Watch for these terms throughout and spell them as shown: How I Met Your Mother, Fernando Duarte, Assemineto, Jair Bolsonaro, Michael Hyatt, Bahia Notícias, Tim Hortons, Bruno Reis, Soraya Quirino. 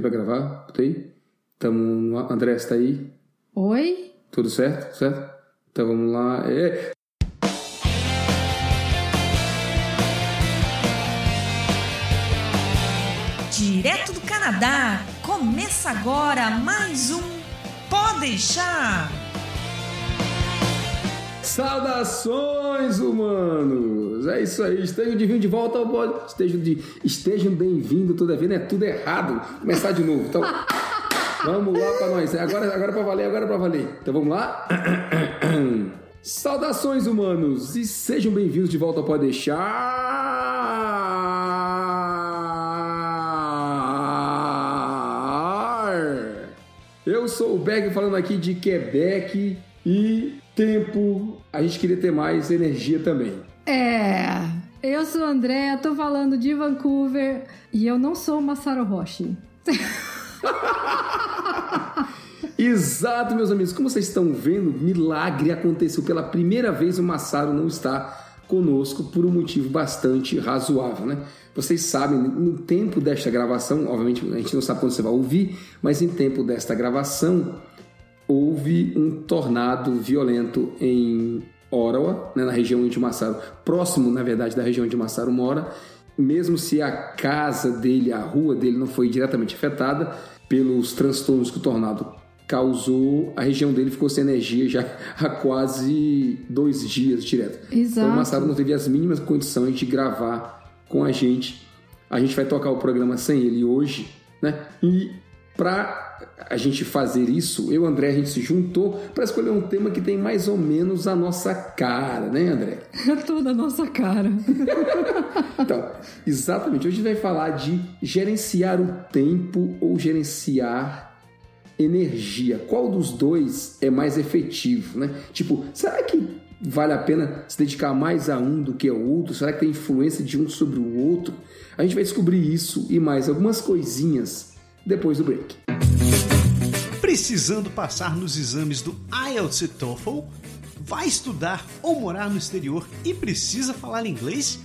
botei pra gravar, botei. Tamo lá. André, você tá aí? Oi? Tudo certo? Certo? Então vamos lá. É. Direto do Canadá, começa agora mais um Pode Deixar. Saudações, humanos! É isso aí, estejam de vinho de volta ao Pode. Estejam bem-vindos, todavia, né? Tudo errado. Começar de novo, então... Vamos lá pra nós, agora pra valer. Então vamos lá. Saudações, humanos, e sejam bem-vindos de volta ao Pode Deixar. Eu sou o Berg, falando aqui de Quebec, e tempo, a gente queria ter mais energia também. Eu sou a Andréa, tô falando de Vancouver, e eu não sou o Masaru Hoshi. Exato, meus amigos. Como vocês estão vendo, milagre aconteceu. Pela primeira vez o Masaru não está conosco por um motivo bastante razoável, né? Vocês sabem, no tempo desta gravação, obviamente a gente não sabe quando você vai ouvir, mas em tempo desta gravação houve um tornado violento em Ottawa, né, na região onde o Masaru, próximo, na verdade, da região onde o Masaru mora. Mesmo se a casa dele, a rua dele não foi diretamente afetada pelos transtornos que o tornado causou, a região dele ficou sem energia já há quase 2 dias direto. Exato. Então o Masaru não teve as mínimas condições de gravar com a gente. A gente vai tocar o programa sem ele hoje, né? E para a gente fazer isso, eu e o André, a gente se juntou para escolher um tema que tem mais ou menos a nossa cara, né, André? Toda a nossa cara. Então, exatamente. Hoje a gente vai falar de gerenciar o tempo ou gerenciar energia. Qual dos dois é mais efetivo, né? Tipo, será que vale a pena se dedicar mais a um do que ao outro? Será que tem influência de um sobre o outro? A gente vai descobrir isso e mais algumas coisinhas depois do break. Precisando passar nos exames do IELTS e TOEFL? Vai estudar ou morar no exterior e precisa falar inglês?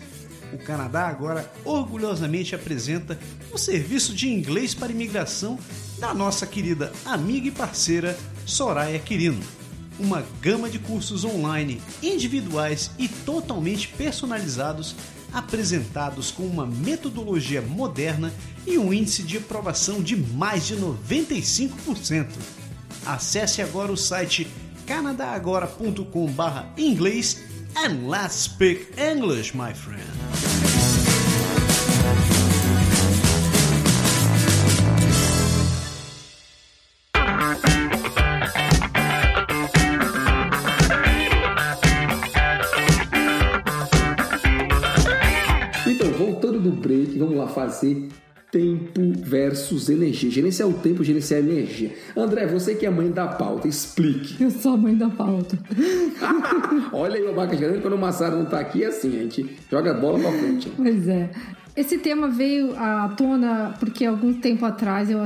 O Canadá agora orgulhosamente apresenta o serviço de inglês para imigração da nossa querida amiga e parceira Soraya Quirino. Uma gama de cursos online, individuais e totalmente personalizados, apresentados com uma metodologia moderna e um índice de aprovação de mais de 95%. Acesse agora o site canadagora.com/inglês and let's speak English, my friend. Então, voltando do break, vamos lá fazer tempo versus energia. Gerenciar o tempo, gerenciar a energia. André, você que é mãe da pauta, explique. Eu sou a mãe da pauta. Olha aí, babaca, quando o Masaru não tá aqui, é assim, a gente joga a bola pra frente. Pois é. Esse tema veio à tona porque algum tempo atrás eu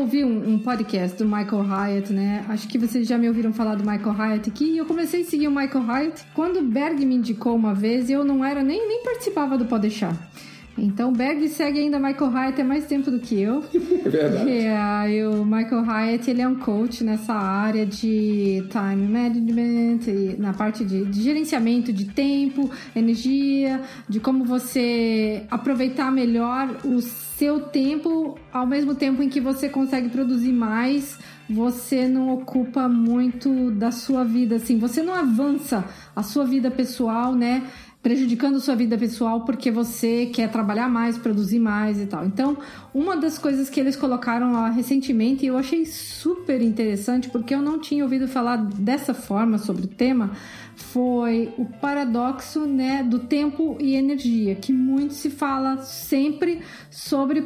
ouvi um podcast do Michael Hyatt, né? Acho que vocês já me ouviram falar do Michael Hyatt aqui, e eu comecei a seguir o Michael Hyatt quando o Berg me indicou uma vez, eu não era, nem participava do Pode Deixar. Então, o Berg segue ainda Michael Hyatt há mais tempo do que eu. É verdade. O Michael Hyatt, ele é um coach nessa área de time management, e na parte de gerenciamento de tempo, energia, de como você aproveitar melhor o seu tempo, ao mesmo tempo em que você consegue produzir mais, você não ocupa muito da sua vida, assim, você não avança a sua vida pessoal, né? Prejudicando sua vida pessoal porque você quer trabalhar mais, produzir mais e tal. Então, uma das coisas que eles colocaram lá recentemente, e eu achei super interessante, porque eu não tinha ouvido falar dessa forma sobre o tema, foi o paradoxo, né, do tempo e energia, que muito se fala sempre sobre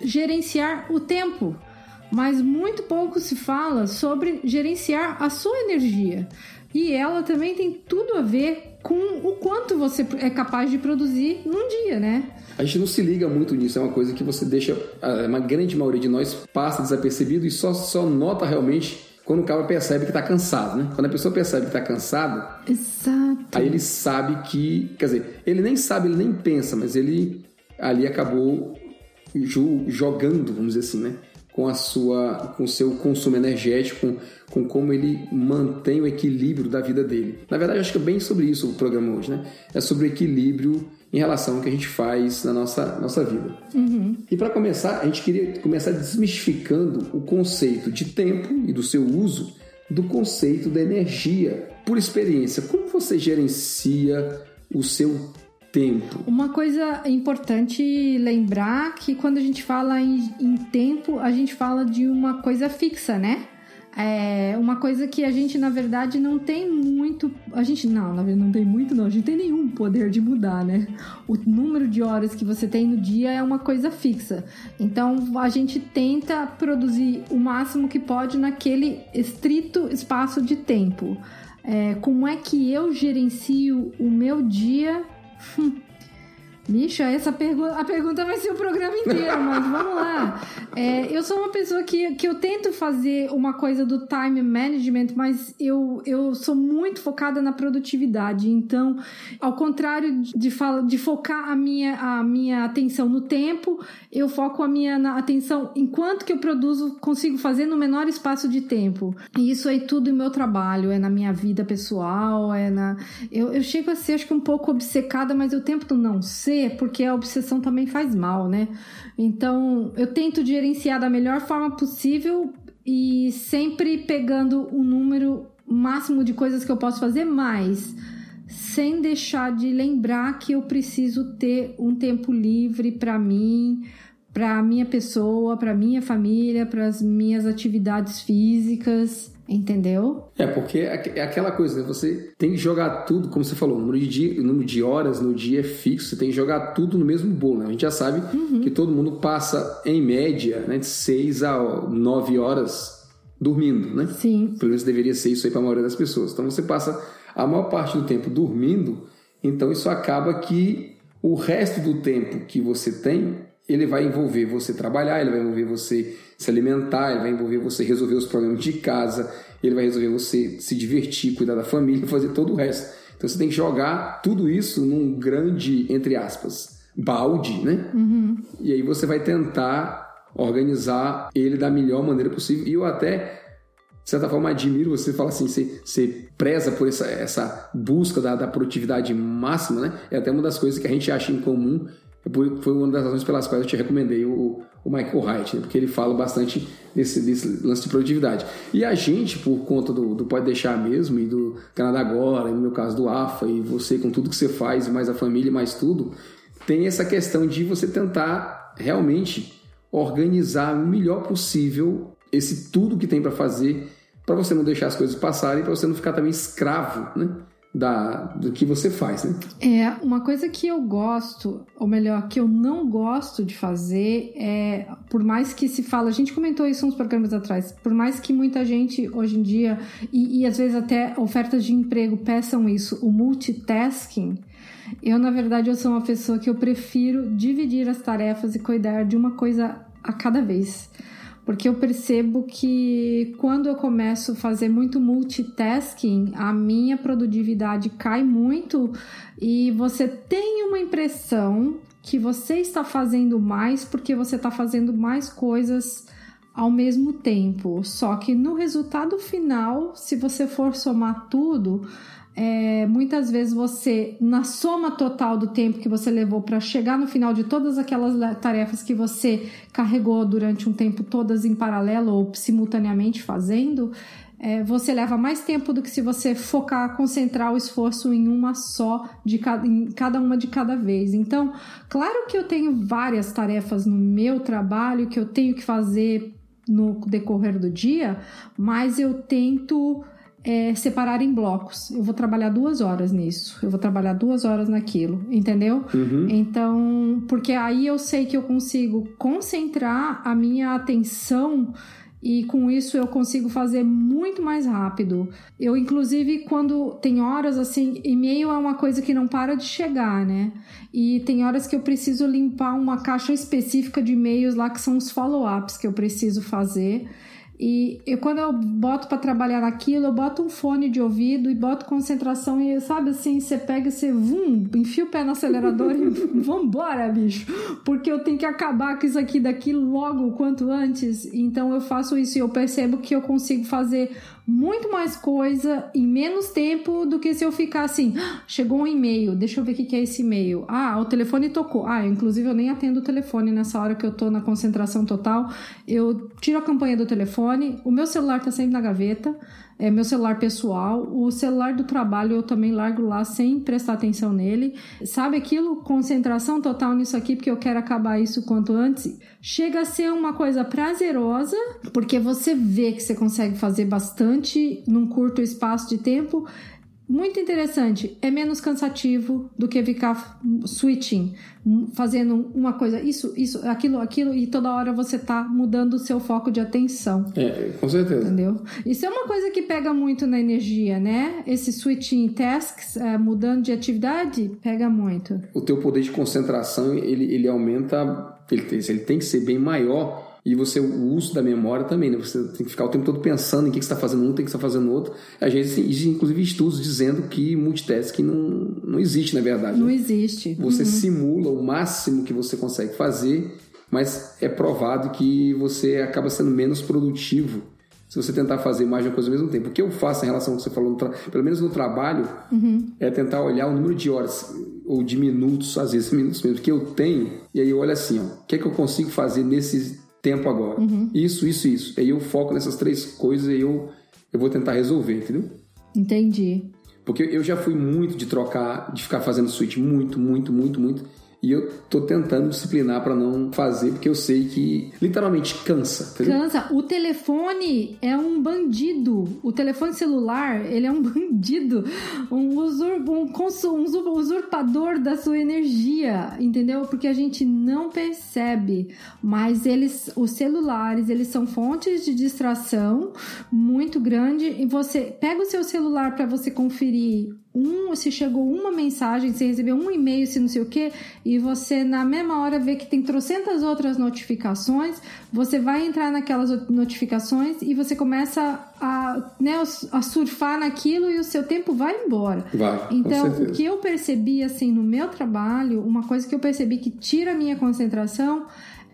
gerenciar o tempo, mas muito pouco se fala sobre gerenciar a sua energia. E ela também tem tudo a ver com o quanto você é capaz de produzir num dia, né? A gente não se liga muito nisso, é uma coisa que você deixa, uma grande maioria de nós passa desapercebido e só nota realmente quando o cara percebe que está cansado, né? Quando a pessoa percebe que está cansado, exato, aí ele sabe que, quer dizer, ele nem sabe, ele nem pensa, mas ele ali acabou jogando, vamos dizer assim, né? Com o seu consumo energético, com como ele mantém o equilíbrio da vida dele. Na verdade, eu acho que é bem sobre isso o programa hoje, né? É sobre o equilíbrio em relação ao que a gente faz na nossa vida. Uhum. E para começar, a gente queria começar desmistificando o conceito de tempo e do seu uso do conceito da energia. Por experiência, como você gerencia o seu tempo? Uma coisa importante lembrar que quando a gente fala em tempo, a gente fala de uma coisa fixa, né? É uma coisa que a gente, na verdade, não tem muito... A gente tem nenhum poder de mudar, né? O número de horas que você tem no dia é uma coisa fixa. Então, a gente tenta produzir o máximo que pode naquele estrito espaço de tempo. Como é que eu gerencio o meu dia? Bicha, a pergunta vai ser o programa inteiro, mas vamos lá. Eu sou uma pessoa que eu tento fazer uma coisa do time management, mas eu sou muito focada na produtividade. Então, ao contrário de focar a minha atenção no tempo, eu foco a minha atenção enquanto que eu produzo, consigo fazer no menor espaço de tempo. E isso é tudo em meu trabalho, é na minha vida pessoal, Eu chego a ser, acho que um pouco obcecada, mas eu tento não ser, porque a obsessão também faz mal, né? Então, eu tento gerenciar da melhor forma possível e sempre pegando o número máximo de coisas que eu posso fazer, mas sem deixar de lembrar que eu preciso ter um tempo livre para mim, para minha pessoa, para minha família, para as minhas atividades físicas, entendeu? Porque é aquela coisa, né? Você tem que jogar tudo, como você falou, o número de horas no dia é fixo, você tem que jogar tudo no mesmo bolo, né? A gente já sabe que todo mundo passa, em média, né, de 6 a 9 horas dormindo, né? Sim. Pelo menos deveria ser isso aí para a maioria das pessoas. Então você passa a maior parte do tempo dormindo, então isso acaba que o resto do tempo que você tem, ele vai envolver você trabalhar, ele vai envolver você se alimentar, ele vai envolver você resolver os problemas de casa, ele vai resolver você se divertir, cuidar da família, fazer todo o resto. Então você tem que jogar tudo isso num grande, entre aspas, balde, né? Uhum. E aí você vai tentar organizar ele da melhor maneira possível. E eu até, de certa forma, admiro você, fala assim, você preza por essa busca da produtividade máxima, né? É até uma das coisas que a gente acha em comum. Foi uma das razões pelas quais eu te recomendei o Michael Hyatt, né? Porque ele fala bastante desse lance de produtividade. E a gente, por conta do Pode Deixar mesmo, e do Canadá Agora, e no meu caso do AFA, e você com tudo que você faz, mais a família, mais tudo, tem essa questão de você tentar realmente organizar o melhor possível esse tudo que tem para fazer, para você não deixar as coisas passarem, para você não ficar também escravo, né? Do que você faz, né? Uma coisa que eu gosto, ou melhor, que eu não gosto de fazer, por mais que se fala, a gente comentou isso uns programas atrás, por mais que muita gente hoje em dia, e às vezes até ofertas de emprego peçam isso, o multitasking, na verdade, eu sou uma pessoa que eu prefiro dividir as tarefas e cuidar de uma coisa a cada vez. Porque eu percebo que quando eu começo a fazer muito multitasking, a minha produtividade cai muito e você tem uma impressão que você está fazendo mais porque você está fazendo mais coisas ao mesmo tempo. Só que no resultado final, se você for somar tudo, muitas vezes você, na soma total do tempo que você levou para chegar no final de todas aquelas tarefas que você carregou durante um tempo, todas em paralelo ou simultaneamente fazendo, você leva mais tempo do que se você focar, concentrar o esforço em uma só, em cada uma de cada vez. Então, claro que eu tenho várias tarefas no meu trabalho que eu tenho que fazer no decorrer do dia, mas eu tento... separar em blocos. Eu vou trabalhar 2 horas nisso, eu vou trabalhar 2 horas naquilo, entendeu? Uhum. Então, porque aí eu sei que eu consigo concentrar a minha atenção e com isso eu consigo fazer muito mais rápido. Eu, inclusive, quando tem horas assim, e-mail é uma coisa que não para de chegar, né? E tem horas que eu preciso limpar uma caixa específica de e-mails lá que são os follow-ups que eu preciso fazer. E eu, quando eu boto para trabalhar naquilo, eu boto um fone de ouvido e boto concentração e, sabe, assim, você pega e você enfia o pé no acelerador e vambora, bicho, porque eu tenho que acabar com isso aqui daqui logo, o quanto antes. Então eu faço isso e eu percebo que eu consigo fazer muito mais coisa em menos tempo do que se eu ficar assim, ah, chegou um e-mail, deixa eu ver o que é esse e-mail, ah, o telefone tocou, ah, inclusive eu nem atendo o telefone nessa hora que eu tô na concentração total, eu tiro a campanha do telefone, o meu celular tá sempre na gaveta, é meu celular pessoal, o celular do trabalho eu também largo lá sem prestar atenção nele, sabe aquilo? Concentração total nisso aqui, porque eu quero acabar isso quanto antes. Chega a ser uma coisa prazerosa, porque você vê que você consegue fazer bastante num curto espaço de tempo. Muito interessante, é menos cansativo do que ficar switching, fazendo uma coisa, isso, aquilo, e toda hora você tá mudando o seu foco de atenção. É, com certeza. Entendeu? Isso é uma coisa que pega muito na energia, né? Esse switching tasks, mudando de atividade, pega muito. O teu poder de concentração, ele aumenta, ele tem que ser bem maior. E você, o uso da memória também, né? Você tem que ficar o tempo todo pensando em que você está fazendo um, tem que você está fazendo outro. Às vezes, inclusive, estudos dizendo que multitasking não existe, na verdade. Não existe. Você simula o máximo que você consegue fazer, mas é provado que você acaba sendo menos produtivo se você tentar fazer mais de uma coisa ao mesmo tempo. O que eu faço em relação ao que você falou, pelo menos no trabalho, é tentar olhar o número de horas ou de minutos, às vezes minutos mesmo, que eu tenho, e aí eu olho assim, ó, o que é que eu consigo fazer nesses tempo agora. Isso. Aí eu foco nessas três coisas e eu vou tentar resolver, entendeu? Entendi. Porque eu já fui muito de trocar, de ficar fazendo switch muito. E eu tô tentando disciplinar pra não fazer, porque eu sei que literalmente cansa. Entendeu? Cansa. O telefone é um bandido. O telefone celular, ele é um bandido. Um usurpador da sua energia, entendeu? Porque a gente não percebe. Mas os celulares, eles são fontes de distração muito grande. E você pega o seu celular pra você conferir se chegou uma mensagem, se recebeu um e-mail, se não sei o quê, e você na mesma hora vê que tem trocentas outras notificações, você vai entrar naquelas notificações e você começa a surfar naquilo e o seu tempo vai embora. Vai, então, o que eu percebi assim no meu trabalho, uma coisa que eu percebi que tira a minha concentração,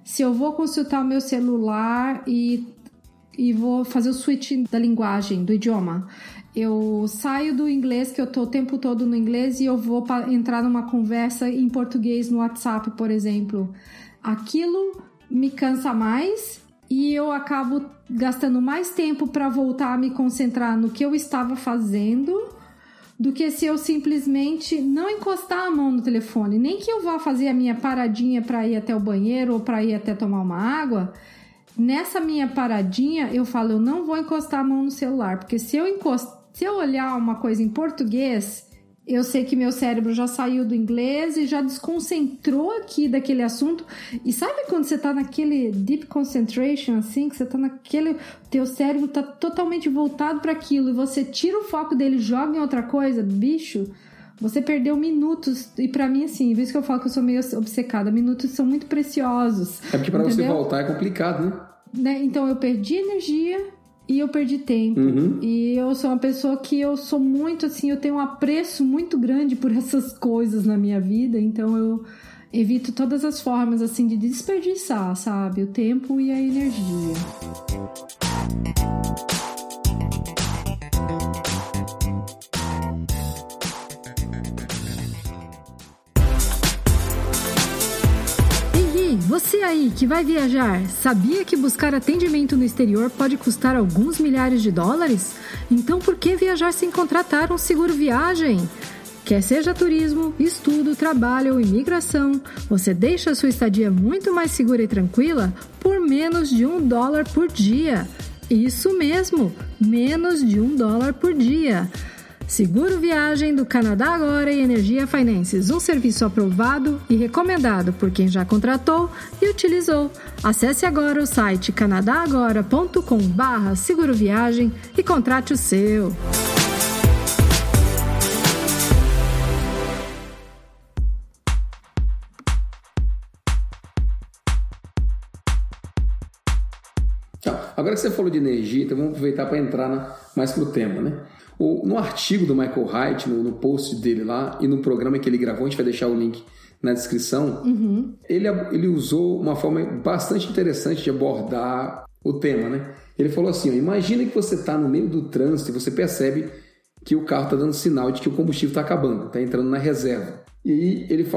se eu vou consultar o meu celular e vou fazer o switch da linguagem, do idioma. Eu saio do inglês, que eu tô o tempo todo no inglês, e eu vou entrar numa conversa em português no WhatsApp, por exemplo. Aquilo me cansa mais e eu acabo gastando mais tempo para voltar a me concentrar no que eu estava fazendo do que se eu simplesmente não encostar a mão no telefone. Nem que eu vá fazer a minha paradinha para ir até o banheiro ou para ir até tomar uma água. Nessa minha paradinha, eu falo, eu não vou encostar a mão no celular, porque se eu olhar uma coisa em português, eu sei que meu cérebro já saiu do inglês e já desconcentrou aqui daquele assunto. E sabe quando você tá naquele deep concentration, assim, que você tá naquele... Teu cérebro tá totalmente voltado para aquilo e você tira o foco dele, joga em outra coisa, bicho... Você perdeu minutos, e pra mim, assim, por isso que eu falo que eu sou meio obcecada, minutos são muito preciosos. É porque pra entendeu? Você voltar é complicado, né? Então, eu perdi energia e eu perdi tempo. E eu sou uma pessoa que eu sou muito, assim, eu tenho um apreço muito grande por essas coisas na minha vida, então eu evito todas as formas, assim, de desperdiçar, sabe? O tempo e a energia. Você aí que vai viajar, sabia que buscar atendimento no exterior pode custar alguns milhares de dólares? Então por que viajar sem contratar um seguro viagem? Quer seja turismo, estudo, trabalho ou imigração, você deixa a sua estadia muito mais segura e tranquila por menos de $1 por dia. Isso mesmo, menos de $1 por dia. Seguro Viagem do Canadá Agora e Energia Finances, um serviço aprovado e recomendado por quem já contratou e utilizou. Acesse agora o site canadagora.com/seguroviagem e contrate o seu. Tá. Agora que você falou de energia, então vamos aproveitar para entrar mais pro tema, né? No artigo do Michael Hyatt, no post dele lá e no programa que ele gravou, a gente vai deixar o link na descrição, ele usou uma forma bastante interessante de abordar o tema, né? Ele falou assim, ó, imagina que você está no meio do trânsito e você percebe que o carro está dando sinal de que o combustível está acabando, está entrando na reserva. E ele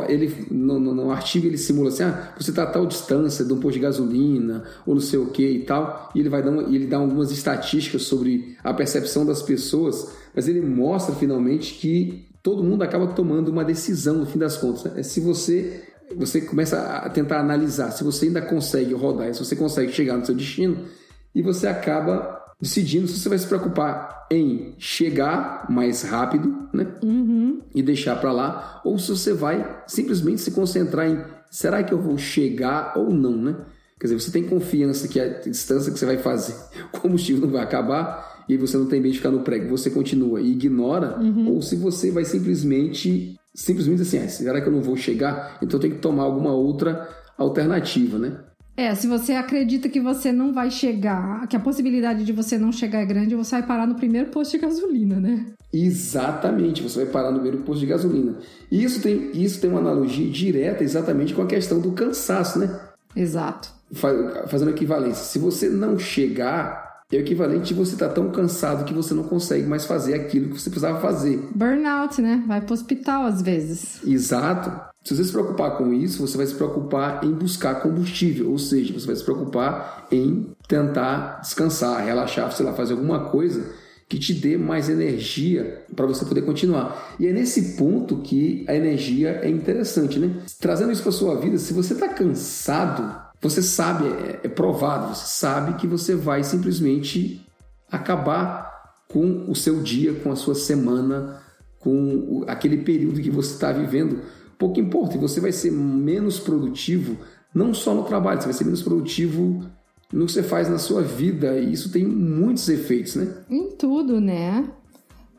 no artigo ele simula assim, você está a tal distância de um posto de gasolina ou não sei o que e tal, e ele dá algumas estatísticas sobre a percepção das pessoas, mas ele mostra finalmente que todo mundo acaba tomando uma decisão no fim das contas, né? Se você começa a tentar analisar, se você ainda consegue rodar, se você consegue chegar no seu destino, e você acaba decidindo se você vai se preocupar em chegar mais rápido, né? E deixar para lá, ou se você vai simplesmente se concentrar em será que eu vou chegar ou não, né? Quer dizer, você tem confiança que a distância que você vai fazer, o combustível não vai acabar e você não tem medo de ficar no prego, você continua e ignora, ou se você vai simplesmente assim, será que eu não vou chegar? Então tem que tomar alguma outra alternativa, né? Se você acredita que você não vai chegar, que a possibilidade de você não chegar é grande, você vai parar no primeiro posto de gasolina, né? Exatamente, você vai parar no primeiro posto de gasolina. E isso tem uma analogia direta exatamente com a questão do cansaço, né? Exato. Fazendo equivalência. Se você não chegar, é o equivalente de você estar tão cansado que você não consegue mais fazer aquilo que você precisava fazer. Burnout, né? Vai pro hospital às vezes. Exato. Se você se preocupar com isso, você vai se preocupar em buscar combustível, ou seja, você vai se preocupar em tentar descansar, relaxar, fazer alguma coisa que te dê mais energia para você poder continuar. E é nesse ponto que a energia é interessante, né? Trazendo isso para a sua vida, se você está cansado, você sabe, é provado, você sabe que você vai simplesmente acabar com o seu dia, com a sua semana, com aquele período que você está vivendo. Pouco importa, e você vai ser menos produtivo, não só no trabalho, você vai ser menos produtivo no que você faz na sua vida, e isso tem muitos efeitos, né? Em tudo, né?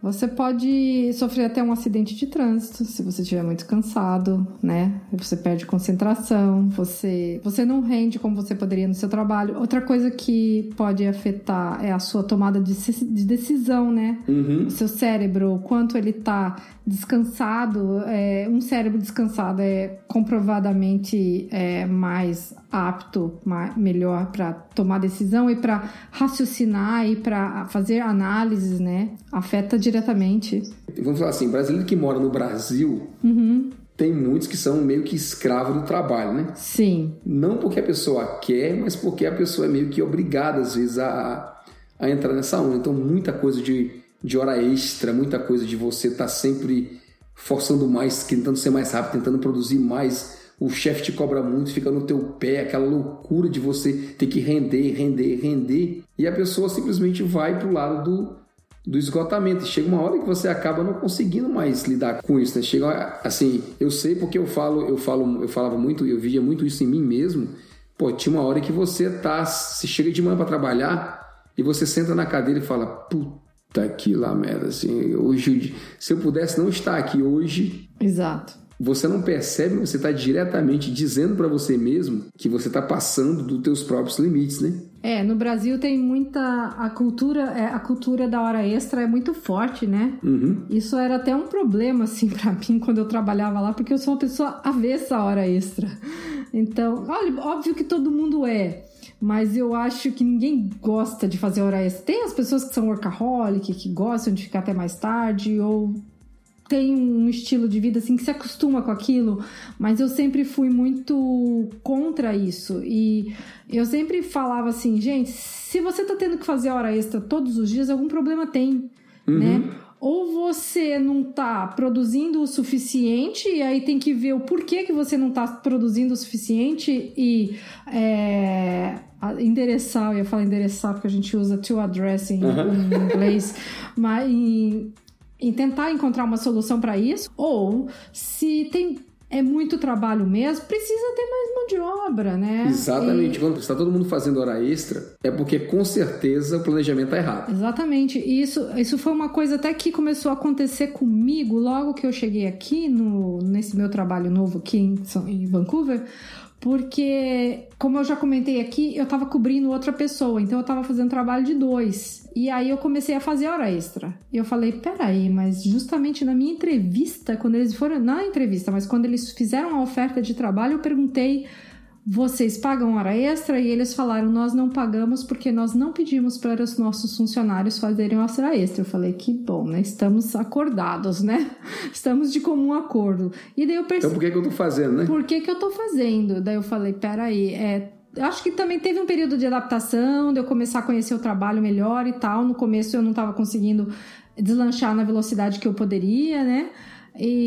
Você pode sofrer até um acidente de trânsito, se você estiver muito cansado, né? Você perde concentração, você não rende como você poderia no seu trabalho. Outra coisa que pode afetar é a sua tomada de decisão, né? O seu cérebro, o quanto ele tá descansado. Um cérebro descansado é comprovadamente mais apto, melhor para tomar decisão e para raciocinar e para fazer análises, né? Afeta diretamente. Vamos falar assim, brasileiro que mora no Brasil, tem muitos que são meio que escravos do trabalho, né? Sim. Não porque a pessoa quer, mas porque a pessoa é meio que obrigada, às vezes, a entrar nessa onda. Então, muita coisa de hora extra, muita coisa de você estar sempre forçando mais, tentando ser mais rápido, tentando produzir mais. O chefe te cobra muito, fica no teu pé, aquela loucura de você ter que render. E a pessoa simplesmente vai pro lado do esgotamento. Chega uma hora que você acaba não conseguindo mais lidar com isso, né? Chega assim, eu sei porque eu falava muito, eu via muito isso em mim mesmo. Tinha uma hora que você chega de manhã para trabalhar e você senta na cadeira e fala, puta que lá merda, assim, hoje, se eu pudesse não estar aqui hoje. Exato. Você não percebe, você está diretamente dizendo para você mesmo que você está passando dos teus próprios limites, né? No Brasil tem muita... A cultura da hora extra é muito forte, né? Isso era até um problema, assim, pra mim, quando eu trabalhava lá, porque eu sou uma pessoa avessa à hora extra. Então, olha, óbvio que todo mundo mas eu acho que ninguém gosta de fazer hora extra. Tem as pessoas que são workaholic, que gostam de ficar até mais tarde, ou tem um estilo de vida assim que se acostuma com aquilo, mas eu sempre fui muito contra isso e eu sempre falava assim, gente, se você tá tendo que fazer hora extra todos os dias, algum problema tem, né? Ou você não tá produzindo o suficiente e aí tem que ver o porquê que você não tá produzindo o suficiente e endereçar, eu ia falar endereçar porque a gente usa to address em inglês, mas em tentar encontrar uma solução para isso, ou se é muito trabalho mesmo, precisa ter mais mão de obra, né? Exatamente. Quando está todo mundo fazendo hora extra, é porque com certeza o planejamento está errado. Exatamente. E isso foi uma coisa até que começou a acontecer comigo logo que eu cheguei aqui, nesse meu trabalho novo aqui em Vancouver, Porque, como eu já comentei aqui, eu tava cobrindo outra pessoa, então eu tava fazendo trabalho de dois. E aí eu comecei a fazer hora extra. E eu falei, peraí, mas justamente na minha entrevista, quando eles foram... Na entrevista, mas quando eles fizeram a oferta de trabalho, eu perguntei, vocês pagam hora extra? E eles falaram, nós não pagamos porque nós não pedimos para os nossos funcionários fazerem hora extra. Eu falei, que bom, né? Estamos acordados, né? Estamos de comum acordo. E daí eu percebi... Então por que que eu tô fazendo, né? Por que que eu tô fazendo? Daí eu falei, peraí, acho que também teve um período de adaptação, de eu começar a conhecer o trabalho melhor e tal. No começo eu não estava conseguindo deslanchar na velocidade que eu poderia, né?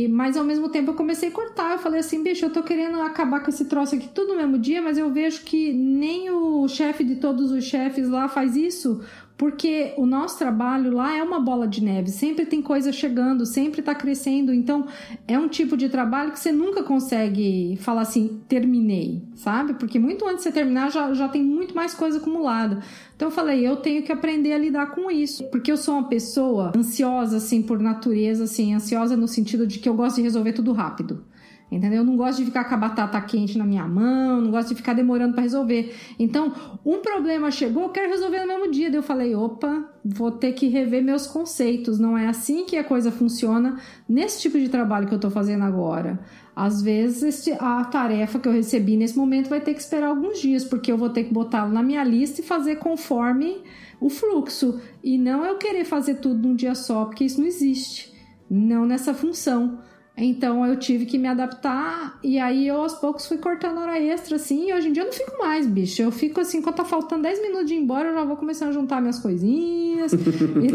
Mas ao mesmo tempo eu comecei a cortar. Eu falei assim, bicho, eu tô querendo acabar com esse troço aqui tudo no mesmo dia, mas eu vejo que nem o chefe de todos os chefes lá faz isso, porque o nosso trabalho lá é uma bola de neve, sempre tem coisa chegando, sempre tá crescendo, então é um tipo de trabalho que você nunca consegue falar assim, terminei, sabe? Porque muito antes de você terminar já tem muito mais coisa acumulada. Então eu falei, eu tenho que aprender a lidar com isso, porque eu sou uma pessoa ansiosa, assim, por natureza, assim, ansiosa no sentido de que eu gosto de resolver tudo rápido, entendeu? Eu não gosto de ficar com a batata quente na minha mão, não gosto de ficar demorando para resolver. Então, um problema chegou, eu quero resolver no mesmo dia. Daí eu falei, opa, vou ter que rever meus conceitos, não é assim que a coisa funciona nesse tipo de trabalho que eu tô fazendo agora. Às vezes a tarefa que eu recebi nesse momento vai ter que esperar alguns dias, porque eu vou ter que botá-lo na minha lista e fazer conforme o fluxo, e não eu querer fazer tudo num dia só, porque isso não existe, não nessa função. Então eu tive que me adaptar, e aí eu aos poucos fui cortando hora extra, assim, e hoje em dia eu não fico mais, bicho, eu fico assim, quando tá faltando 10 minutos de ir embora, eu já vou começando a juntar minhas coisinhas e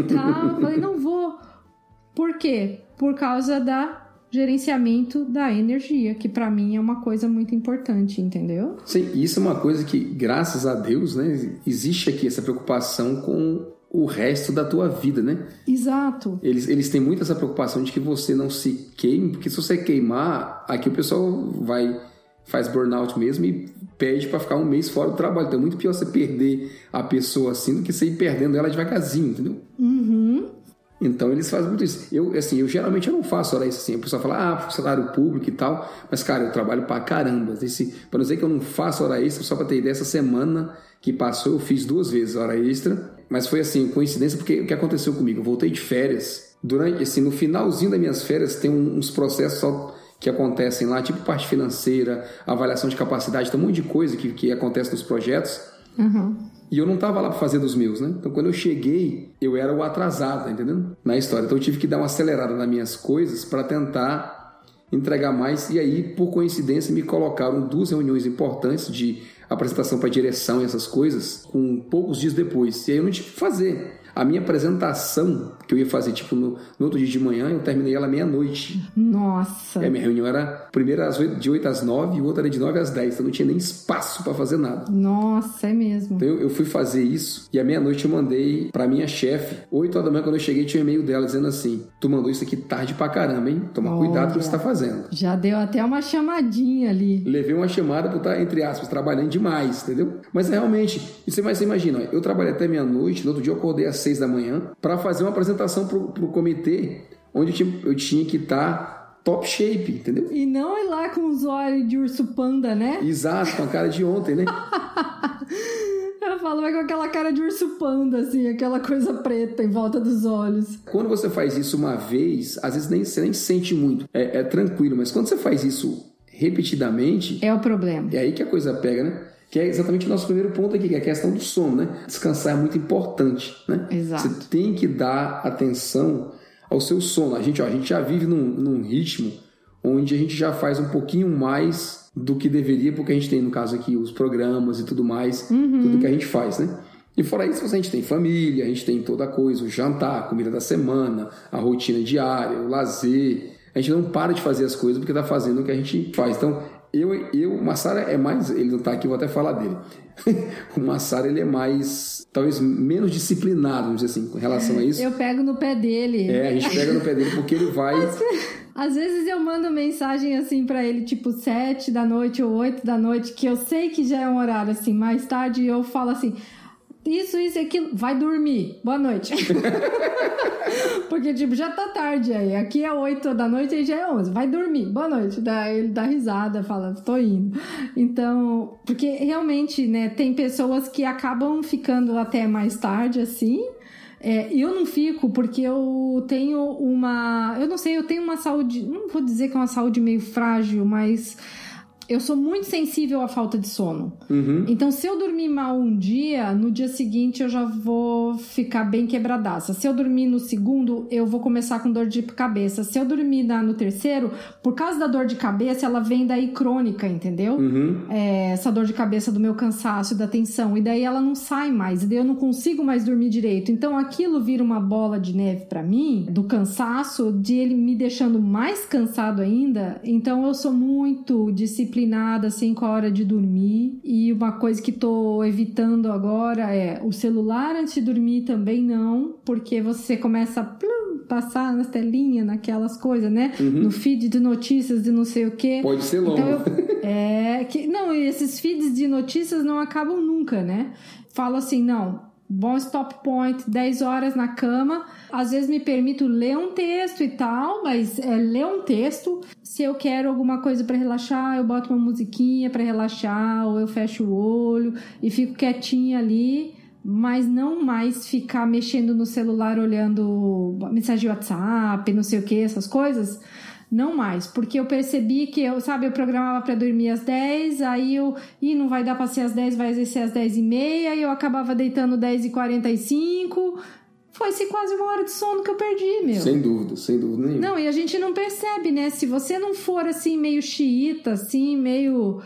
tal. Falei, não vou. Por quê? Por causa da gerenciamento da energia, que pra mim é uma coisa muito importante, entendeu? Sim, isso é uma coisa que, graças a Deus, né, existe aqui essa preocupação com o resto da tua vida, né? Exato. Eles têm muito essa preocupação de que você não se queime, porque se você queimar, aqui o pessoal faz burnout mesmo e pede pra ficar um mês fora do trabalho. Então é muito pior você perder a pessoa assim do que você ir perdendo ela devagarzinho, entendeu? Uhum. Então eles fazem muito isso. Eu geralmente eu não faço hora extra assim. O pessoal fala, salário público e tal. Mas, cara, eu trabalho pra caramba. Pra não dizer que eu não faço hora extra, só pra ter ideia, essa semana que passou eu fiz 2 vezes hora extra. Mas foi assim, coincidência, porque o que aconteceu comigo? Eu voltei de férias. No finalzinho das minhas férias tem uns processos só que acontecem lá, tipo parte financeira, avaliação de capacidade, tem um monte de coisa que acontece nos projetos. Uhum. E eu não estava lá para fazer dos meus, né? Então, quando eu cheguei, eu era o atrasado, tá entendendo? Na história. Então, eu tive que dar uma acelerada nas minhas coisas para tentar entregar mais. E aí, por coincidência, me colocaram 2 reuniões importantes de apresentação para direção e essas coisas, com poucos dias depois. E aí, eu não tive que fazer. A minha apresentação, que eu ia fazer, tipo, no outro dia de manhã, eu terminei ela meia-noite. Nossa! A minha reunião era primeira de 8 às 9 e outra era de 9 às 10. Então não tinha nem espaço pra fazer nada. Nossa, é mesmo. Então eu fui fazer isso e à meia-noite eu mandei pra minha chefe. 8 horas da manhã, quando eu cheguei, tinha um e-mail dela dizendo assim, tu mandou isso aqui tarde pra caramba, hein? Toma cuidado com o que você tá fazendo. Já deu até uma chamadinha ali. Levei uma chamada por estar, entre aspas, trabalhando demais, entendeu? Mas realmente, você imagina, eu trabalhei até meia-noite, no outro dia eu acordei às 6 da manhã para fazer uma apresentação pro comitê, onde eu tinha que estar top shape, entendeu? E não ir lá com os olhos de urso panda, né? Exato, com a cara de ontem, né? Eu falo, vai com aquela cara de urso panda, assim, aquela coisa preta em volta dos olhos. Quando você faz isso uma vez, às vezes você nem sente muito, é tranquilo, mas quando você faz isso repetidamente... É o problema. É aí que a coisa pega, né? Que é exatamente o nosso primeiro ponto aqui, que é a questão do sono, né? Descansar é muito importante, né? Exato. Você tem que dar atenção ao seu sono. A gente já vive num ritmo onde a gente já faz um pouquinho mais do que deveria, porque a gente tem, no caso aqui, os programas e tudo mais, tudo que a gente faz, né? E fora isso, a gente tem família, a gente tem toda a coisa, o jantar, a comida da semana, a rotina diária, o lazer. A gente não para de fazer as coisas porque está fazendo o que a gente faz. Então, o Massara é mais... Ele não está aqui, vou até falar dele. O Massara, ele é mais... Talvez menos disciplinado, vamos dizer assim, com relação a isso. Eu pego no pé dele. É, a gente pega no pé dele porque ele vai... Às vezes eu mando mensagem, assim, pra ele, tipo, 7 da noite ou 8 da noite, que eu sei que já é um horário, assim, mais tarde, e eu falo assim... isso e aquilo, vai dormir, boa noite. Porque, tipo, já tá tarde aí, aqui é 8 da noite e já é 11, vai dormir, boa noite. Daí ele dá risada, fala, tô indo. Então, porque realmente, né, tem pessoas que acabam ficando até mais tarde, assim, eu não fico porque eu tenho uma saúde, não vou dizer que é uma saúde meio frágil, mas... eu sou muito sensível à falta de sono. Uhum. Então, se eu dormir mal um dia, no dia seguinte eu já vou ficar bem quebradaça. Se eu dormir no segundo, eu vou começar com dor de cabeça. Se eu dormir no terceiro, por causa da dor de cabeça, ela vem daí crônica, entendeu? Uhum. Essa dor de cabeça do meu cansaço, da tensão. E daí ela não sai mais. E daí eu não consigo mais dormir direito. Então, aquilo vira uma bola de neve pra mim, do cansaço, de ele me deixando mais cansado ainda. Então, eu sou muito disciplinada, assim, com a hora de dormir. E uma coisa que tô evitando agora é o celular antes de dormir também não, porque você começa a passar nas telinhas, naquelas coisas, né? Uhum. No feed de notícias de não sei o quê. Pode ser longo. Então não, esses feeds de notícias não acabam nunca, né? Falo assim, não... bom stop point, 10 horas na cama. Às vezes me permito ler um texto e tal, mas ler um texto. Se eu quero alguma coisa pra relaxar, eu boto uma musiquinha pra relaxar, ou eu fecho o olho e fico quietinha ali, mas não mais ficar mexendo no celular, olhando mensagem de WhatsApp, não sei o que, essas coisas. Não mais, porque eu percebi que eu programava pra dormir às 10, aí não vai dar pra ser às 10, vai ser às 10h30, e eu acabava deitando 10h45, foi quase uma hora de sono que eu perdi, meu. Sem dúvida nenhuma. Não, e a gente não percebe, né, se você não for assim, meio xiita, assim, meio...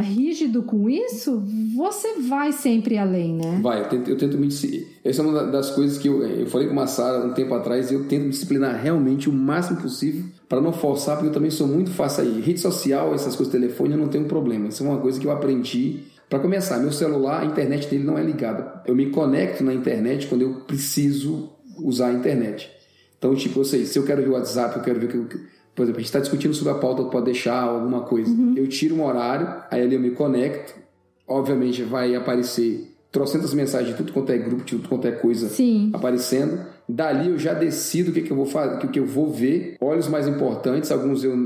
rígido com isso, você vai sempre além, né? Vai, eu tento me disciplinar. Essa é uma das coisas que eu falei com uma Sara um tempo atrás, eu tento me disciplinar realmente o máximo possível para não forçar, porque eu também sou muito fácil aí. Rede social, essas coisas, telefone, eu não tenho problema. Isso é uma coisa que eu aprendi. Para começar, meu celular, a internet dele não é ligada. Eu me conecto na internet quando eu preciso usar a internet. Então, tipo, eu sei, se eu quero ver o WhatsApp, eu quero ver o que... Por exemplo, a gente está discutindo sobre a pauta que pode deixar alguma coisa. Uhum. Eu tiro um horário, aí ali eu me conecto. Obviamente vai aparecer trocentas mensagens de tudo quanto é grupo, de tudo quanto é coisa. Sim. Aparecendo. Dali eu já decido o que eu vou fazer, o que eu vou ver. Olho os mais importantes, alguns eu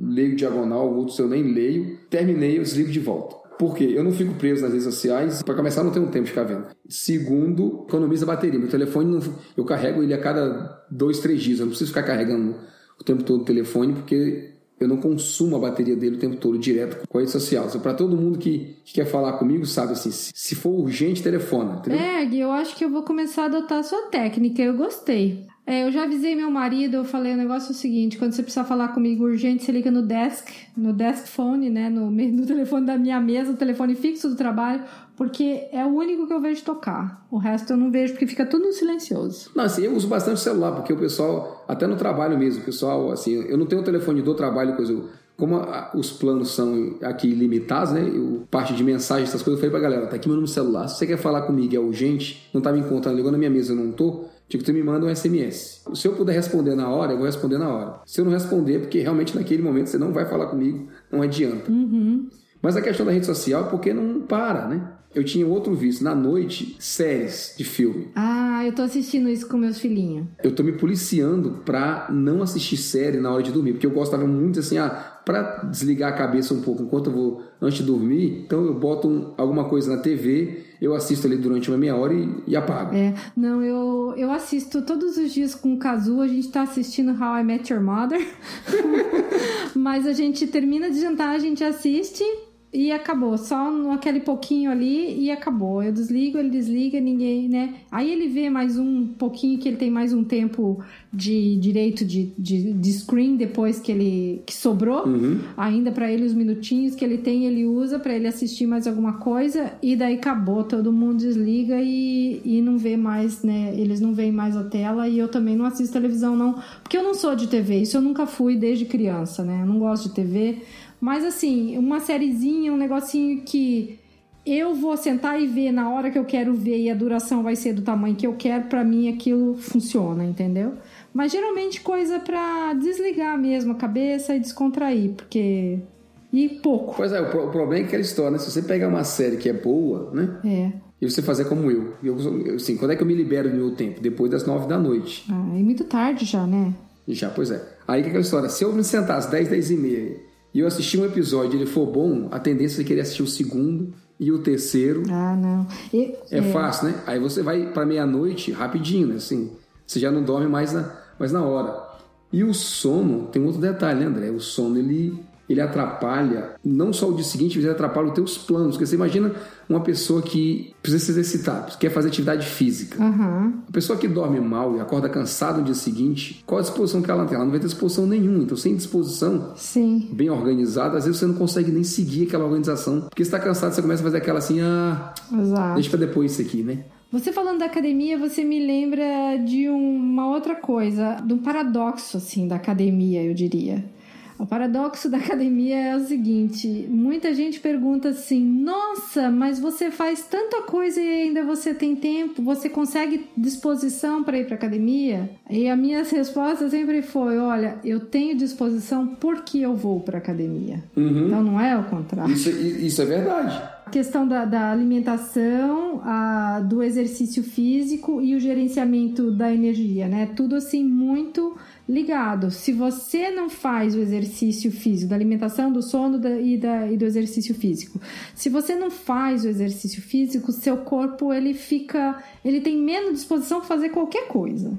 leio diagonal, outros eu nem leio. Terminei, eu desligo de volta. Por quê? Eu não fico preso nas redes sociais. Para começar, eu não tenho tempo de ficar vendo. Segundo, economiza a bateria. Meu telefone, eu carrego ele a cada 2-3 dias. Eu não preciso ficar carregando o tempo todo o telefone, porque eu não consumo a bateria dele o tempo todo direto com a rede social. Então, para todo mundo que quer falar comigo, sabe assim, se for urgente, telefona. Entendeu? Gui, eu acho que eu vou começar a adotar a sua técnica, eu gostei. Eu já avisei meu marido, eu falei, o negócio é o seguinte, quando você precisar falar comigo urgente, você liga no desk phone, né, no telefone da minha mesa, o telefone fixo do trabalho, porque é o único que eu vejo tocar. O resto eu não vejo, porque fica tudo silencioso. Não, assim, eu uso bastante celular, porque o pessoal, até no trabalho mesmo, o pessoal, assim, eu não tenho o telefone do trabalho, como os planos são aqui limitados, né? Parte de mensagem, essas coisas, eu falei pra galera, tá aqui meu número de celular, se você quer falar comigo, é urgente, não tá me encontrando, ligou na minha mesa, eu não tô, tipo, tu me manda um SMS. Se eu puder responder na hora, eu vou responder na hora. Se eu não responder, porque realmente naquele momento você não vai falar comigo, não adianta. Uhum. Mas a questão da rede social é porque não para, né? Eu tinha outro vício, na noite, séries de filme. Ah, eu tô assistindo isso com meus filhinhos. Eu tô me policiando pra não assistir série na hora de dormir, porque eu gostava muito assim, pra desligar a cabeça um pouco enquanto eu vou, antes de dormir, então eu boto alguma coisa na TV, eu assisto ali durante uma meia hora e apago. Não, eu assisto todos os dias com o Cazu, a gente tá assistindo How I Met Your Mother, mas a gente termina de jantar, a gente assiste... e acabou, só aquele pouquinho ali e acabou, eu desligo, ele desliga, ninguém, né, aí ele vê mais um pouquinho, que ele tem mais um tempo de direito de screen depois que sobrou. Uhum. Ainda pra ele os minutinhos que ele tem, ele usa pra ele assistir mais alguma coisa e daí acabou, todo mundo desliga e não vê mais, né, eles não veem mais a tela e eu também não assisto televisão não, porque eu não sou de TV, isso eu nunca fui desde criança, né, eu não gosto de TV. Mas assim, uma sériezinha, um negocinho que eu vou sentar e ver na hora que eu quero ver e a duração vai ser do tamanho que eu quero, pra mim aquilo funciona, entendeu? Mas geralmente coisa pra desligar mesmo a cabeça e descontrair, porque... e pouco. Pois é, o problema é aquela história, né? Se você pegar uma série que é boa, né? e você fazer como eu. Assim, quando é que eu me libero do meu tempo? Depois das 9 da noite. Ah, é muito tarde já, né? Já, pois é. Aí que é aquela história, se eu me sentasse 10, 10 e meia, e eu assistir um episódio e ele for bom, a tendência é querer assistir o segundo e o terceiro. Ah, não. É fácil, né? Aí você vai pra meia-noite rapidinho, né? Assim, você já não dorme mais na hora. E o sono, tem um outro detalhe, né, André? O sono, ele atrapalha não só o dia seguinte, mas ele atrapalha os teus planos. Porque você imagina uma pessoa que precisa se exercitar, quer fazer atividade física. Uhum. A pessoa que dorme mal e acorda cansada no dia seguinte, qual a disposição que ela tem? Ela não vai ter disposição nenhuma. Então, sem disposição, sim, bem organizada, às vezes você não consegue nem seguir aquela organização. Porque você está cansado, você começa a fazer aquela assim, exato, deixa para depois isso aqui, né? Você falando da academia, você me lembra de uma outra coisa, de um paradoxo, assim, da academia, eu diria. O paradoxo da academia é o seguinte, muita gente pergunta assim, nossa, mas você faz tanta coisa e ainda você tem tempo, você consegue disposição para ir para a academia? E a minha resposta sempre foi, olha, eu tenho disposição porque eu vou para a academia. Uhum. Então não é o contrário. Isso é verdade. A questão da alimentação, do exercício físico e o gerenciamento da energia, né? Tudo assim muito ligado. Se você não faz o exercício físico, da alimentação, do sono e do exercício físico, se você não faz o exercício físico, seu corpo ele tem menos disposição para fazer qualquer coisa.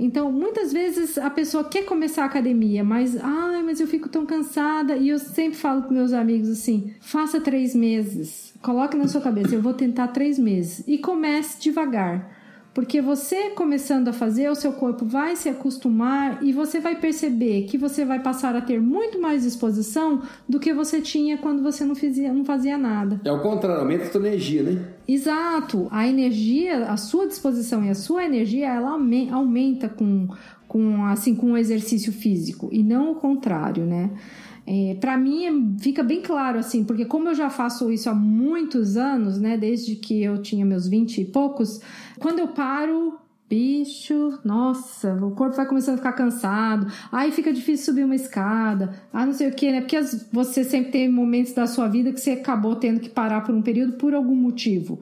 Então, muitas vezes a pessoa quer começar a academia, mas eu fico tão cansada. E eu sempre falo com meus amigos assim, faça 3 meses. Coloque na sua cabeça, eu vou tentar 3 meses. E comece devagar. Porque você começando a fazer, o seu corpo vai se acostumar e você vai perceber que você vai passar a ter muito mais disposição do que você tinha quando você não fazia nada. É o contrário, aumenta a sua energia, né? Exato. A energia, a sua disposição e a sua energia, ela aumenta com o exercício físico e não o contrário, né? Para mim fica bem claro assim, porque como eu já faço isso há muitos anos, né, desde que eu tinha meus 20 e poucos, quando eu paro, bicho, nossa, o corpo vai começando a ficar cansado, aí fica difícil subir uma escada, não sei o que, né, porque você sempre tem momentos da sua vida que você acabou tendo que parar por um período por algum motivo.